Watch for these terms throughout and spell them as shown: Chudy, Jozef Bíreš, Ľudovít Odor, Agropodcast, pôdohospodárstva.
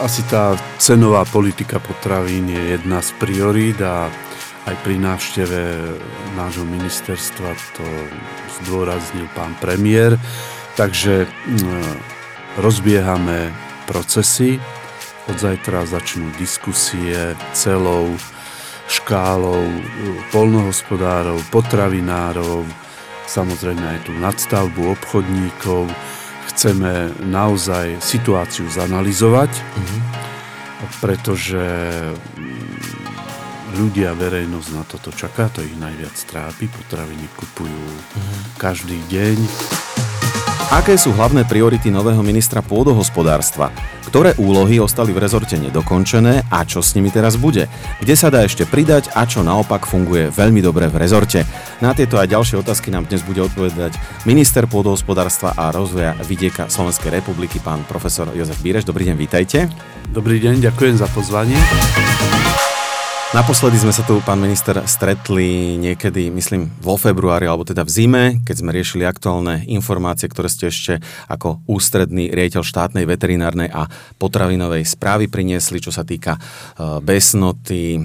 Asi tá cenová politika potravín je jedna z priorít a aj pri návšteve nášho ministerstva to zdôraznil pán premiér. Takže rozbiehame procesy. Od zajtra začnú diskusie celou škálou poľnohospodárov, potravinárov, samozrejme aj tú nadstavbu obchodníkov. Chceme naozaj situáciu zanalyzovať, pretože ľudia, verejnosť na toto čaká, to ich najviac trápi, potraviny kupujú každý deň. Aké sú hlavné priority nového ministra pôdohospodárstva? Ktoré úlohy ostali v rezorte nedokončené a čo s nimi teraz bude? Kde sa dá ešte pridať a čo naopak funguje veľmi dobre v rezorte? Na tieto aj ďalšie otázky nám dnes bude odpovedať minister pôdohospodárstva a rozvoja vidieka Slovenskej republiky, pán profesor Jozef Bíreš. Dobrý deň, vítajte. Dobrý deň, ďakujem za pozvanie. Naposledy sme sa tu, pán minister, stretli niekedy, myslím, vo februári, alebo teda v zime, keď sme riešili aktuálne informácie, ktoré ste ešte ako ústredný riaditeľ štátnej veterinárnej a potravinovej správy priniesli, čo sa týka besnoty,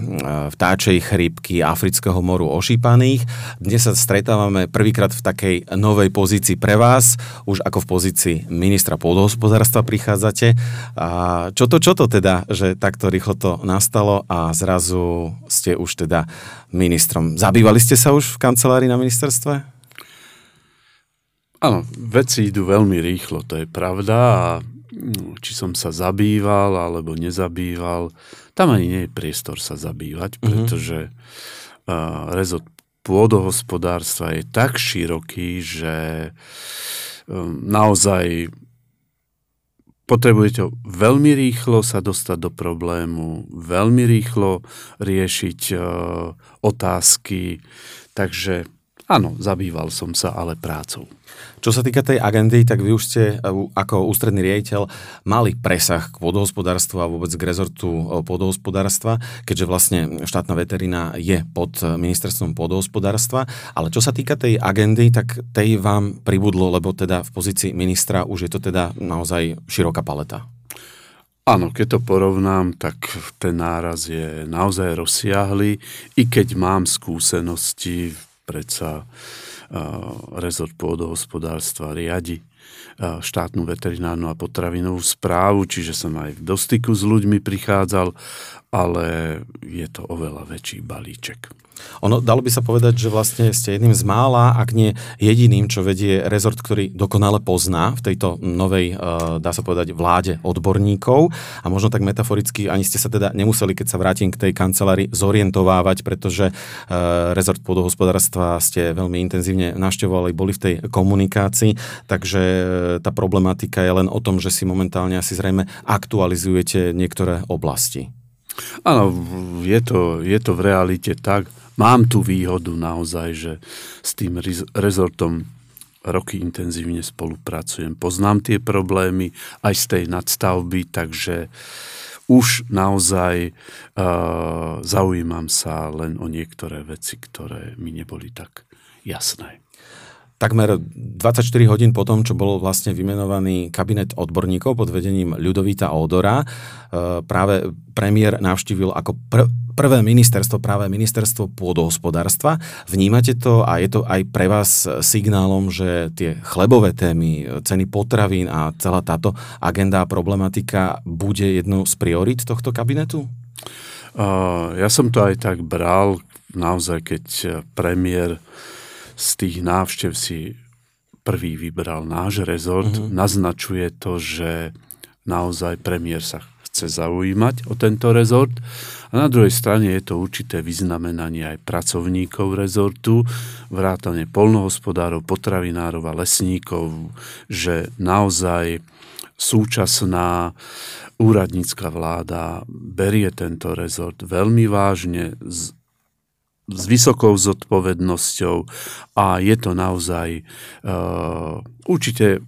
vtáčej chrípky, afrického moru ošípaných. Dnes sa stretávame prvýkrát v takej novej pozícii pre vás, už ako v pozícii ministra pôdohospodárstva prichádzate. A čo to teda, že takto rýchlo to nastalo a zrazu ste už teda ministrom. Zabývali ste sa už v kancelárii na ministerstve? Áno, veci idú veľmi rýchlo, to je pravda. A či som sa zabýval alebo nezabýval, tam ani nie je priestor sa zabývať, pretože rezort pôdohospodárstva je tak široký, že naozaj potrebujete veľmi rýchlo sa dostať do problému, veľmi rýchlo riešiť otázky. Takže áno, zabýval som sa ale prácou. Čo sa týka tej agendy, tak vy už ste ako ústredný riaditeľ mali presah k pôdohospodárstvu a vôbec k rezortu pôdohospodárstva, keďže vlastne štátna veterina je pod ministerstvom pôdohospodárstva. Ale čo sa týka tej agendy, tak tej vám pribudlo, lebo teda v pozícii ministra už je to teda naozaj široká paleta. Áno, keď to porovnám, tak ten náraz je naozaj rozsiahly, i keď mám skúsenosti predsa rezort pôdohospodárstva riadi štátnu veterinárnu a potravinovú správu, čiže som aj do styku s ľuďmi prichádzal, ale je to oveľa väčší balíček. Ono, dalo by sa povedať, že vlastne ste jedným z mála, ak nie jediným, čo vedie rezort, ktorý dokonale pozná v tejto novej, dá sa povedať, vláde odborníkov. A možno tak metaforicky, ani ste sa teda nemuseli, keď sa vrátim k tej kancelárii, zorientovávať, pretože rezort pôdohospodárstva ste veľmi intenzívne navštevovali, boli v tej komunikácii, takže tá problematika je len o tom, že si momentálne asi zrejme aktualizujete niektoré oblasti. Áno, je to v realite tak. Mám tú výhodu naozaj, že s tým rezortom roky intenzívne spolupracujem. Poznám tie problémy aj z tej nadstavby, takže už naozaj zaujímam sa len o niektoré veci, ktoré mi neboli tak jasné. Takmer 24 hodín po tom, čo bol vlastne vymenovaný kabinet odborníkov pod vedením Ľudovíta Odora, práve premiér navštívil ako prvé ministerstvo, práve ministerstvo pôdohospodárstva. Vnímate to a je to aj pre vás signálom, že tie chlebové témy, ceny potravín a celá táto agenda a problematika bude jednou z priorít tohto kabinetu? Ja som to aj tak bral, naozaj, keď premiér z tých návštev si prvý vybral náš rezort, naznačuje to, že naozaj premiér sa chce zaujímať o tento rezort. A na druhej strane je to určité vyznamenanie aj pracovníkov rezortu, vrátane poľnohospodárov, potravinárov a lesníkov, že naozaj súčasná úradnícka vláda berie tento rezort veľmi vážne, s vysokou zodpovednosťou a je to naozaj určite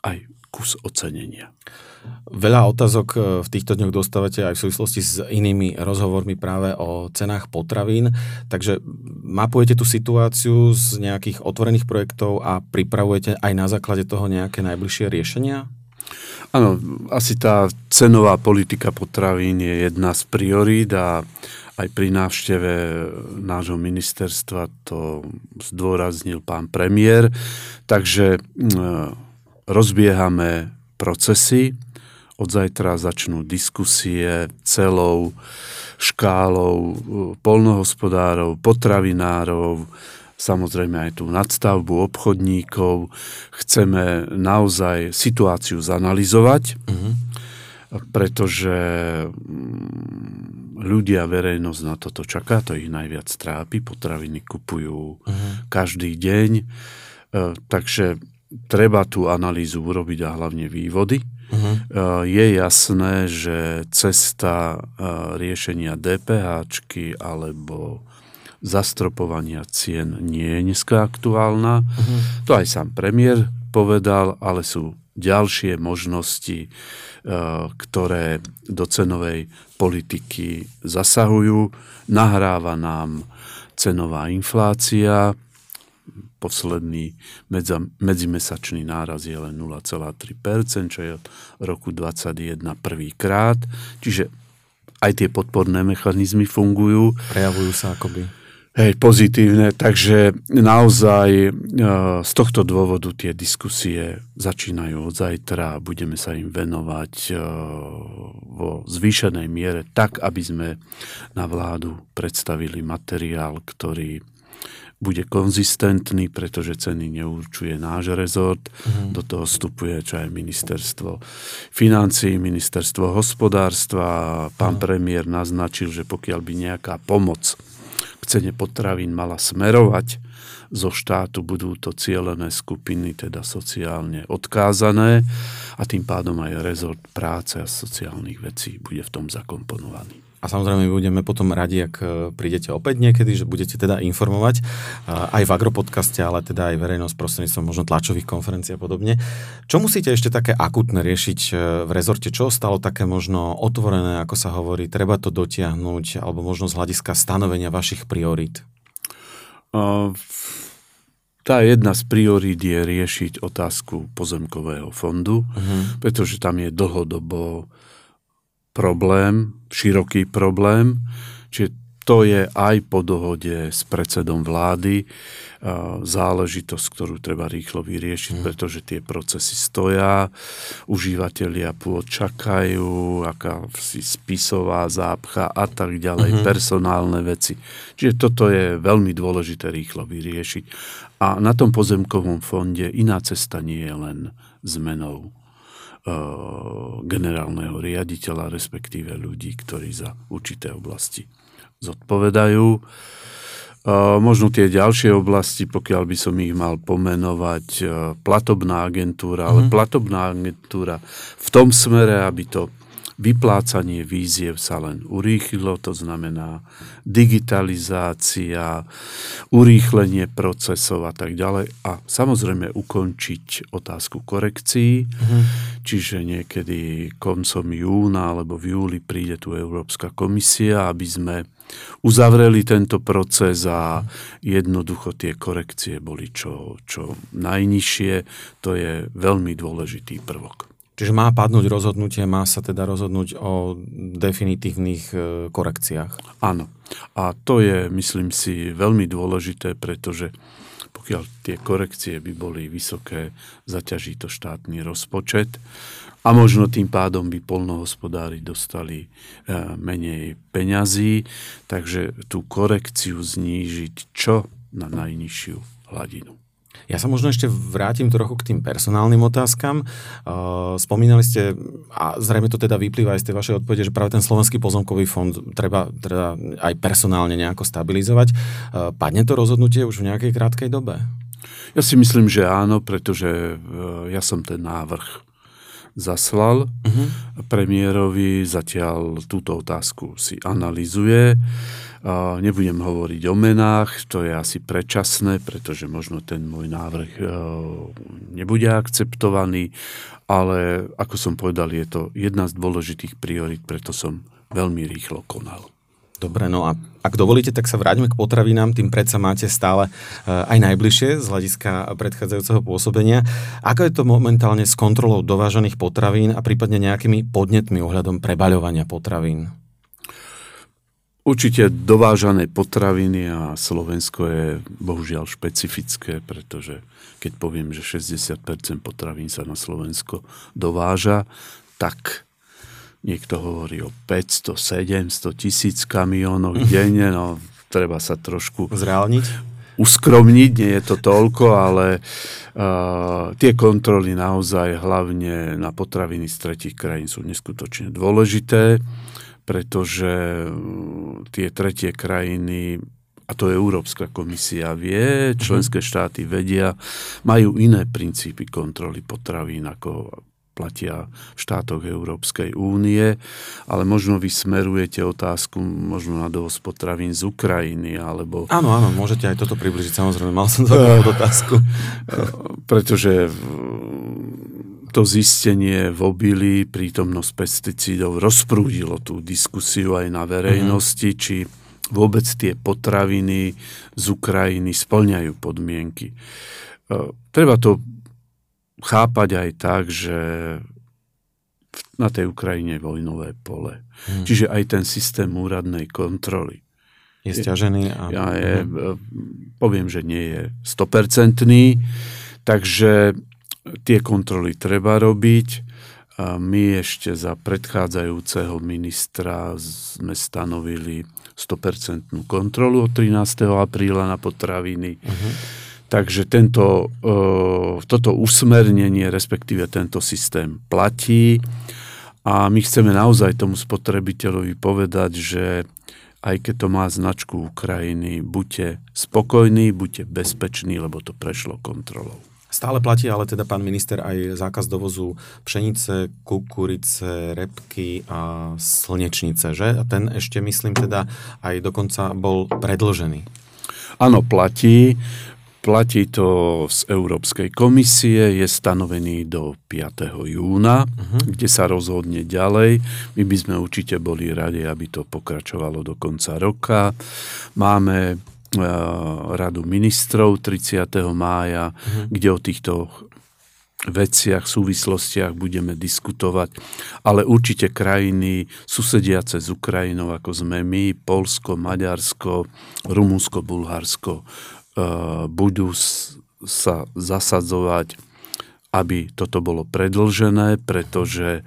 aj kus ocenenia. Veľa otázok v týchto dňoch dostávate aj v súvislosti s inými rozhovormi práve o cenách potravín, takže mapujete tú situáciu z nejakých otvorených projektov a pripravujete aj na základe toho nejaké najbližšie riešenia? Áno, asi tá cenová politika potravín je jedna z priorít a aj pri návšteve nášho ministerstva to zdôraznil pán premiér. Takže rozbiehame procesy. Od zajtra začnú diskusie celou škálou poľnohospodárov, potravinárov, samozrejme aj tú nadstavbu obchodníkov. Chceme naozaj situáciu zanalyzovať, pretože ľudia, verejnosť na toto čaká, to ich najviac trápi, potraviny kupujú každý deň, takže treba tú analýzu urobiť a hlavne vývody. Je jasné, že cesta riešenia DPHčky alebo zastropovania cien nie je dneska aktuálna. To aj sám premiér povedal, ale sú ďalšie možnosti, ktoré do cenovej politiky zasahujú. Nahráva nám cenová inflácia. Posledný medzimesačný náraz je len 0,3%, čo je od roku 2021 prvýkrát. Čiže aj tie podporné mechanizmy fungujú. Prejavujú sa akoby... Hej, pozitívne, takže naozaj z tohto dôvodu tie diskusie začínajú od zajtra a budeme sa im venovať vo zvýšenej miere tak, aby sme na vládu predstavili materiál, ktorý bude konzistentný, pretože ceny neurčuje náš rezort. Do toho vstupuje čo aj ministerstvo financií, ministerstvo hospodárstva. Pán premiér naznačil, že pokiaľ by nejaká pomoc k cene potravín mala smerovať zo štátu, budú to cielené skupiny, teda sociálne odkázané, a tým pádom aj rezort práce a sociálnych vecí bude v tom zakomponovaný. A samozrejme budeme potom radi, ak prídete opäť niekedy, že budete teda informovať aj v Agropodcaste, ale teda aj verejnosť prostredníctvom možno tlačových konferencií a podobne. Čo musíte ešte také akútne riešiť v rezorte? Čo ostalo také možno otvorené, ako sa hovorí, treba to dotiahnuť, alebo možno z hľadiska stanovenia vašich priorít? Tá jedna z priorít je riešiť otázku pozemkového fondu, pretože tam je dlhodobo problém, široký problém, čiže to je aj po dohode s predsedom vlády záležitosť, ktorú treba rýchlo vyriešiť, pretože tie procesy stoja, užívateľia pôd čakajú, aká spisová zápcha a tak ďalej, personálne veci. Čiže toto je veľmi dôležité rýchlo vyriešiť. A na tom pozemkovom fonde iná cesta nie je len zmenou generálneho riaditeľa, respektíve ľudí, ktorí za určité oblasti zodpovedajú. Možno tie ďalšie oblasti, pokiaľ by som ich mal pomenovať, platobná agentúra, ale platobná agentúra v tom smere, aby to vyplácanie výziev sa len urýchlilo, to znamená digitalizácia, urýchlenie procesov a tak ďalej. A samozrejme ukončiť otázku korekcií, čiže niekedy koncom júna alebo v júli príde tu Európska komisia, aby sme uzavreli tento proces a jednoducho tie korekcie boli čo najnižšie. To je veľmi dôležitý prvok. Čiže má padnúť rozhodnutie, má sa teda rozhodnúť o definitívnych korekciách. Áno. A to je, myslím si, veľmi dôležité, pretože pokiaľ tie korekcie by boli vysoké, zaťaží to štátny rozpočet a možno tým pádom by poľnohospodári dostali menej peňazí, takže tú korekciu znížiť čo na najnižšiu hladinu. Ja sa možno ešte vrátim trochu k tým personálnym otázkam. Spomínali ste, a zrejme to teda vyplýva aj z tej vašej odpovede, že práve ten Slovenský pozemkový fond treba teda aj personálne nejako stabilizovať. Padne to rozhodnutie už v nejakej krátkej dobe? Ja si myslím, že áno, pretože ja som ten návrh zaslal premiérovi, zatiaľ túto otázku si analyzuje. Nebudem hovoriť o menách, to je asi predčasné, pretože možno ten môj návrh nebude akceptovaný, ale ako som povedal, je to jedna z dôležitých priorít, preto som veľmi rýchlo konal. Dobre, no a ak dovolíte, tak sa vráťme k potravinám, tým predsa máte stále aj najbližšie z hľadiska predchádzajúceho pôsobenia. Ako je to momentálne s kontrolou dovážených potravín a prípadne nejakými podnetmi ohľadom prebaľovania potravín? Určite dovážané potraviny a Slovensko je bohužiaľ špecifické, pretože keď poviem, že 60% potravín sa na Slovensko dováža, tak niekto hovorí o 500, 700 tisíc kamionov denne, no treba sa trošku zreálniť, uskromniť, nie je to toľko, ale tie kontroly naozaj hlavne na potraviny z tretích krajín sú neskutočne dôležité, pretože tie tretie krajiny, a to Európska komisia vie, členské štáty vedia, majú iné princípy kontroly potravín, ako platia v štátoch Európskej únie, ale možno vy smerujete otázku možno na dovoz potravín z Ukrajiny, alebo... Áno, áno, môžete aj toto približiť, samozrejme, mal som takú otázku. Pretože to zistenie v obilí, prítomnosť pesticídov rozprúdilo tú diskusiu aj na verejnosti, či vôbec tie potraviny z Ukrajiny spĺňajú podmienky. Treba to chápať aj tak, že na tej Ukrajine je vojnové pole. Čiže aj ten systém úradnej kontroly je sťažený. A... poviem, že nie je 100%, takže tie kontroly treba robiť. A my ešte za predchádzajúceho ministra sme stanovili 100% kontrolu od 13. apríla na potraviny. Takže toto usmernenie, respektíve tento systém platí a my chceme naozaj tomu spotrebiteľovi povedať, že aj keď to má značku Ukrajiny, buďte spokojní, buďte bezpeční, lebo to prešlo kontrolou. Stále platí ale teda, pán minister, aj zákaz dovozu pšenice, kukurice, repky a slnečnice, že? A ten ešte, myslím, teda aj dokonca bol predĺžený. Áno, platí. Platí to z Európskej komisie, je stanovený do 5. júna, kde sa rozhodne ďalej. My by sme určite boli radi, aby to pokračovalo do konca roka. Máme Radu ministrov 30. mája, kde o týchto veciach, súvislostiach budeme diskutovať. Ale určite krajiny susediace s Ukrajinou, ako sme my, Poľsko, Maďarsko, Rumunsko, Bulharsko, budú sa zasadzovať, aby toto bolo predĺžené, pretože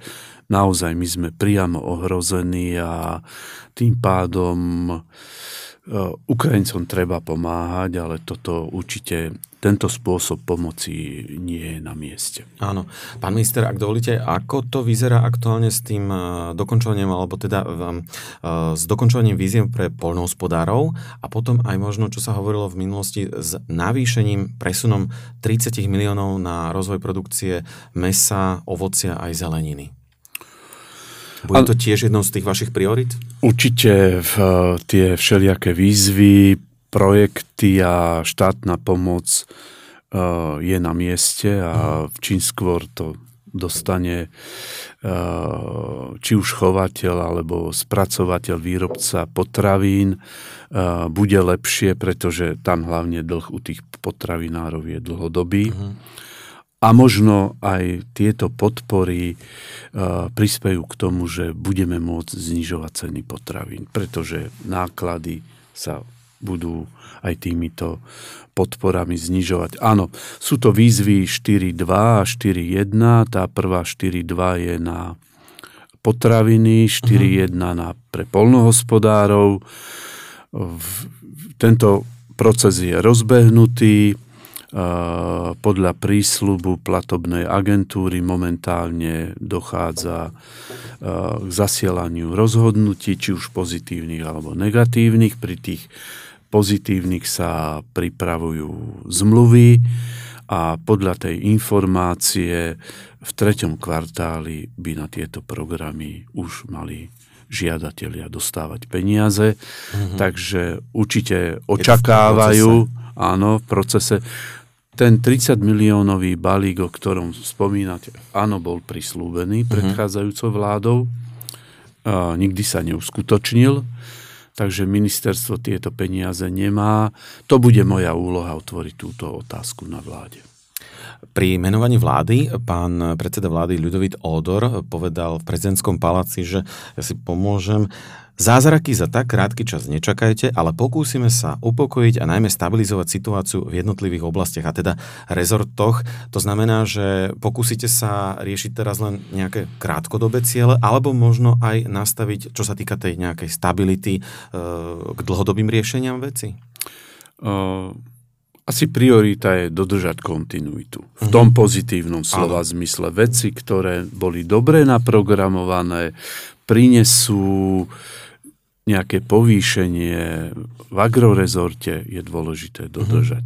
naozaj my sme priamo ohrození a tým pádom Ukrajincom treba pomáhať, ale toto určite, tento spôsob pomoci nie je na mieste. Áno. Pán minister, ak dovolíte, ako to vyzerá aktuálne s tým dokončovaním, alebo teda s dokončovaním výziev pre poľnohospodárov a potom aj možno, čo sa hovorilo v minulosti, s navýšením, presunom 30 miliónov na rozvoj produkcie mäsa, ovocia aj zeleniny? Bude to tiež jednou z tých vašich priorit? Určite tie všelijaké výzvy, projekty a štátna pomoc je na mieste a čím skôr to dostane či už chovateľ alebo spracovateľ, výrobca potravín, bude lepšie, pretože tam hlavne dlh u tých potravinárov je dlhodobý. A možno aj tieto podpory prispejú k tomu, že budeme môcť znižovať ceny potravín, pretože náklady sa budú aj týmito podporami znižovať. Áno, sú to výzvy 4.2 a 4.1. Tá prvá 4.2 je na potraviny, 4.1 pre poľnohospodárov. Tento proces je rozbehnutý. Podľa prísľubu platobnej agentúry momentálne dochádza k zasielaniu rozhodnutí, či už pozitívnych alebo negatívnych. Pri tých pozitívnych sa pripravujú zmluvy a podľa tej informácie v 3. kvartáli by na tieto programy už mali žiadatelia dostávať peniaze. Takže určite očakávajú... Áno, v procese. Ten 30 miliónový balík, o ktorom spomínate, áno, bol prislúbený predchádzajúcou vládou. Nikdy sa neuskutočnil. takže ministerstvo tieto peniaze nemá. To bude moja úloha otvoriť túto otázku na vláde. Pri menovaní vlády pán predseda vlády Ľudovít Odor povedal v prezidentskom paláci, že ja si pomôžem. Zázraky za tak krátky čas nečakajte, ale pokúsime sa upokojiť a najmä stabilizovať situáciu v jednotlivých oblastiach, a teda rezortoch. To znamená, že pokúsite sa riešiť teraz len nejaké krátkodobé ciele, alebo možno aj nastaviť, čo sa týka tej nejakej stability, k dlhodobým riešeniam veci? Asi priorita je dodržať kontinuitu. V tom pozitívnom slova zmysle. Veci, ktoré boli dobre naprogramované, prinesú nejaké povýšenie v agrorezorte, je dôležité dodržať.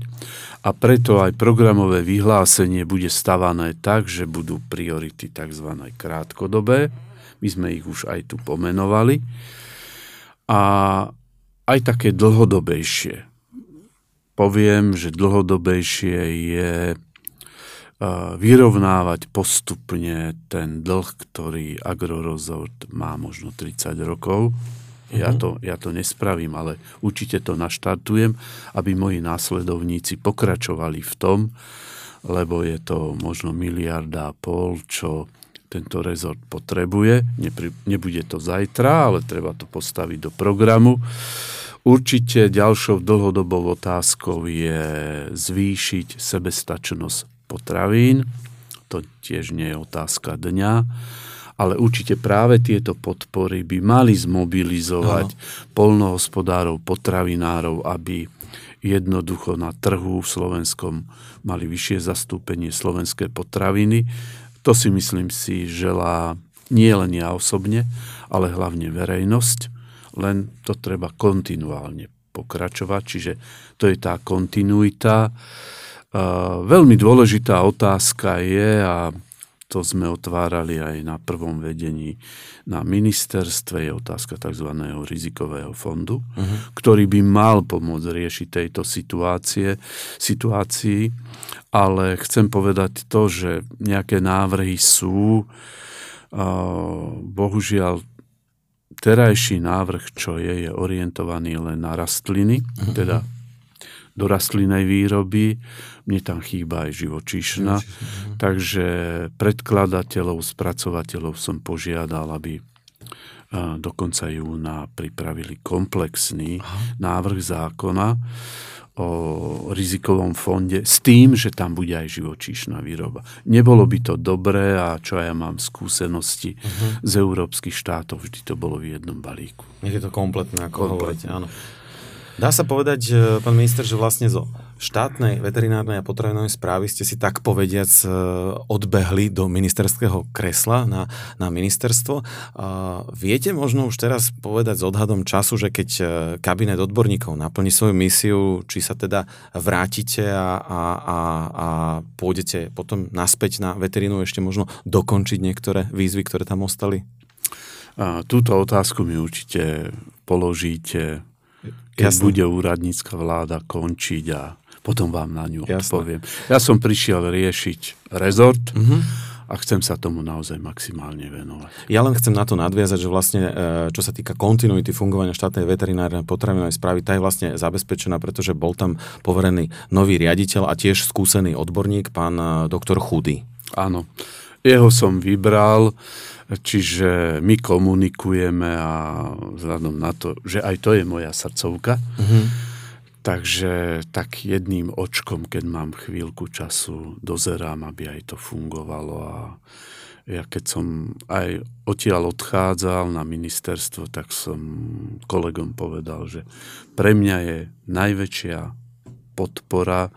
A preto aj programové vyhlásenie bude stavané tak, že budú priority tzv. Krátkodobé. My sme ich už aj tu pomenovali. A aj také dlhodobejšie. Poviem, že dlhodobejšie je vyrovnávať postupne ten dlh, ktorý agrorezort má možno 30 rokov. Ja to nespravím, ale určite to naštartujem, aby moji následovníci pokračovali v tom, lebo je to možno 1,5 miliardy, čo tento rezort potrebuje. Nebude to zajtra, ale treba to postaviť do programu. Určite ďalšou dlhodobou otázkou je zvýšiť sebestačnosť potravín. To tiež nie je otázka dňa, ale určite práve tieto podpory by mali zmobilizovať poľnohospodárov, potravinárov, aby jednoducho na trhu v slovenskom mali vyššie zastúpenie slovenské potraviny. To si myslím si želá nie len ja osobne, ale hlavne verejnosť. Len to treba kontinuálne pokračovať, čiže to je tá kontinuita. Veľmi dôležitá otázka je, a to sme otvárali aj na prvom vedení na ministerstve, je otázka tzv. Rizikového fondu, ktorý by mal pomôcť riešiť tejto situácii, ale chcem povedať to, že nejaké návrhy sú, bohužiaľ, terajší návrh, čo je orientovaný len na rastliny, teda do rastlinnej výroby. Mne tam chýba aj živočíšna. Takže predkladateľov, spracovateľov som požiadal, aby do konca júna pripravili komplexný návrh zákona o rizikovom fonde s tým, že tam bude aj živočíšna výroba. Nebolo by to dobré, a čo ja mám skúsenosti z európskych štátov, vždy to bolo v jednom balíku. Je to kompletné, ako hovoríte, áno. Dá sa povedať, pán minister, že vlastne zo štátnej veterinárnej a potravinovej správy ste si tak povediac odbehli do ministerského kresla na ministerstvo. Viete možno už teraz povedať s odhadom času, že keď kabinet odborníkov naplní svoju misiu, či sa teda vrátite a pôjdete potom naspäť na veterínu ešte možno dokončiť niektoré výzvy, ktoré tam ostali? Túto otázku mi určite položíte, keď bude úradnícka vláda končiť, a potom vám na ňu odpoviem. Ja som prišiel riešiť rezort a chcem sa tomu naozaj maximálne venovať. Ja len chcem na to nadviazať, že vlastne, čo sa týka kontinuity fungovania štátnej veterinárnej potravinovej správy, tá je vlastne zabezpečená, pretože bol tam poverený nový riaditeľ a tiež skúsený odborník, pán doktor Chudy. Áno, jeho som vybral. Čiže my komunikujeme, a vzhľadom na to, že aj to je moja srdcovka, takže tak jedným očkom, keď mám chvíľku času, dozerám, aby aj to fungovalo. A ja keď som aj odtiaľ odchádzal na ministerstvo, tak som kolegom povedal, že pre mňa je najväčšia podpora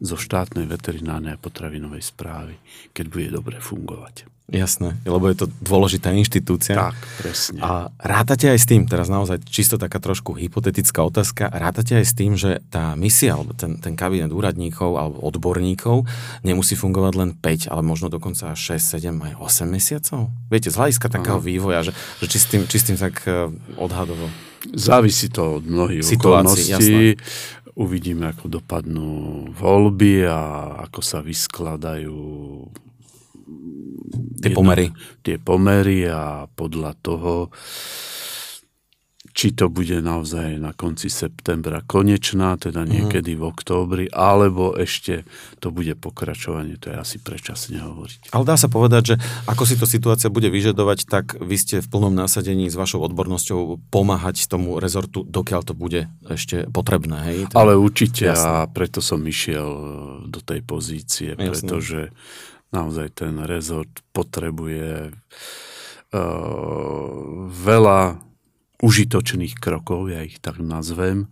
zo štátnej veterinárnej a potravinovej správy, keď bude dobre fungovať. Jasné, lebo je to dôležitá inštitúcia. Tak, presne. A rátate aj s tým, teraz naozaj čisto taká trošku hypotetická otázka, rátate aj s tým, že tá misia, alebo ten kabinet úradníkov alebo odborníkov nemusí fungovať len 5, ale možno dokonca 6, 7, aj 8 mesiacov? Viete, z hľadiska takého vývoja, že či s tým tak odhadovo? Závisí to od mnohých okolností. Uvidíme, ako dopadnú voľby a ako sa vyskladajú tie pomery a podľa toho či to bude naozaj na konci septembra konečná, teda niekedy v októbri, alebo ešte to bude pokračovanie, to je asi predčasne hovoriť. Ale dá sa povedať, že ako si to situácia bude vyžadovať, tak vy ste v plnom násadení s vašou odbornosťou pomáhať tomu rezortu, dokiaľ to bude ešte potrebné. Hej? Teda... Ale určite, jasné. A preto som išiel do tej pozície, jasné, pretože naozaj ten rezort potrebuje veľa užitočných krokov, ja ich tak nazvem,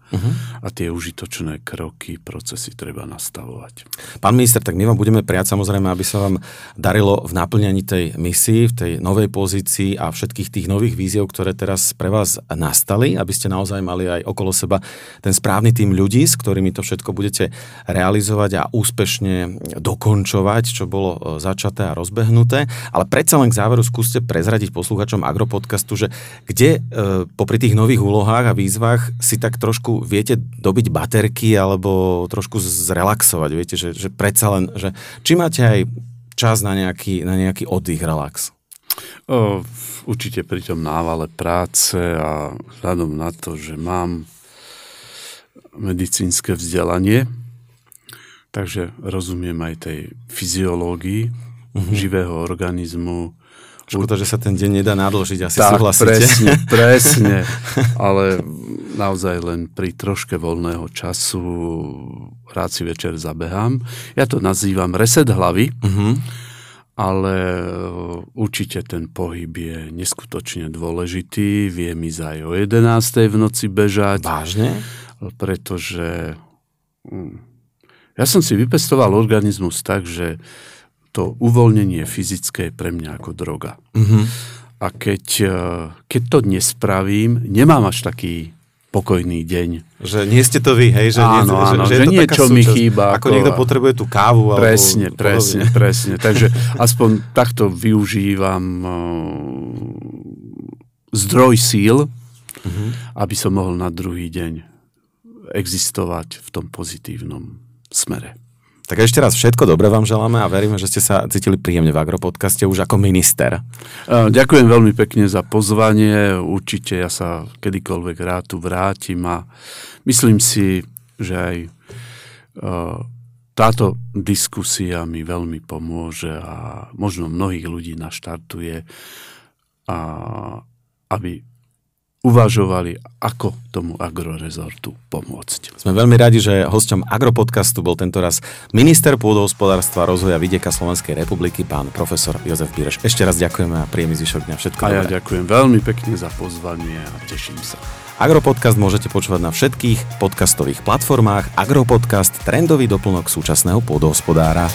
a tie užitočné kroky, procesy treba nastavovať. Pán minister, tak my vám budeme priať samozrejme, aby sa vám darilo v naplňaní tej misie, v tej novej pozícii a všetkých tých nových víziev, ktoré teraz pre vás nastali, aby ste naozaj mali aj okolo seba ten správny tím ľudí, s ktorými to všetko budete realizovať a úspešne dokončovať, čo bolo začaté a rozbehnuté. Ale predsa len k záveru skúste prezradiť posluchačom Agropodcastu, že kde popri tých nových úlohách a výzvach si tak trošku viete dobiť baterky alebo trošku zrelaxovať. Viete, že predsa len, že či máte aj čas na nejaký oddych, relax? Určite pri tom návale práce a vzhľadom na to, že mám medicínske vzdelanie, takže rozumiem aj tej fyziológii živého organizmu. Škoda, že sa ten deň nedá nadložiť, asi súhlasíte. Tak, presne. Ale naozaj len pri troške voľného času rád si večer zabehám. Ja to nazývam reset hlavy, ale určite ten pohyb je neskutočne dôležitý. Viem ísť aj o 11:00 v noci bežať. Vážne? Pretože ja som si vypestoval organizmus tak, že to uvoľnenie fyzické je pre mňa ako droga. A keď to nespravím, nemám až taký pokojný deň. Že nie ste to vy, hej? Že áno, že niečo mi chýba. Ako niekto potrebuje tú kávu. Presne. Takže aspoň takto využívam zdroj síl, aby som mohol na druhý deň existovať v tom pozitívnom smere. Tak ešte raz všetko dobre vám želáme a veríme, že ste sa cítili príjemne v Agropodcaste už ako minister. Ďakujem veľmi pekne za pozvanie. Určite ja sa kedykoľvek rád tu vrátim a myslím si, že aj táto diskusia mi veľmi pomôže a možno mnohých ľudí naštartuje, aby uvažovali, ako tomu agrorezortu pomôcť. Sme veľmi radi, že hosťom Agropodcastu bol tentoraz minister pôdohospodárstva, rozvoja vidieka Slovenskej republiky, pán profesor Jozef Bíreš. Ešte raz ďakujeme a príjemný zvyšok dňa. Všetko dobré. A ja ďakujem veľmi pekne za pozvanie a teším sa. Agropodcast môžete počúvať na všetkých podcastových platformách. Agropodcast, trendový doplnok súčasného pôdohospodára.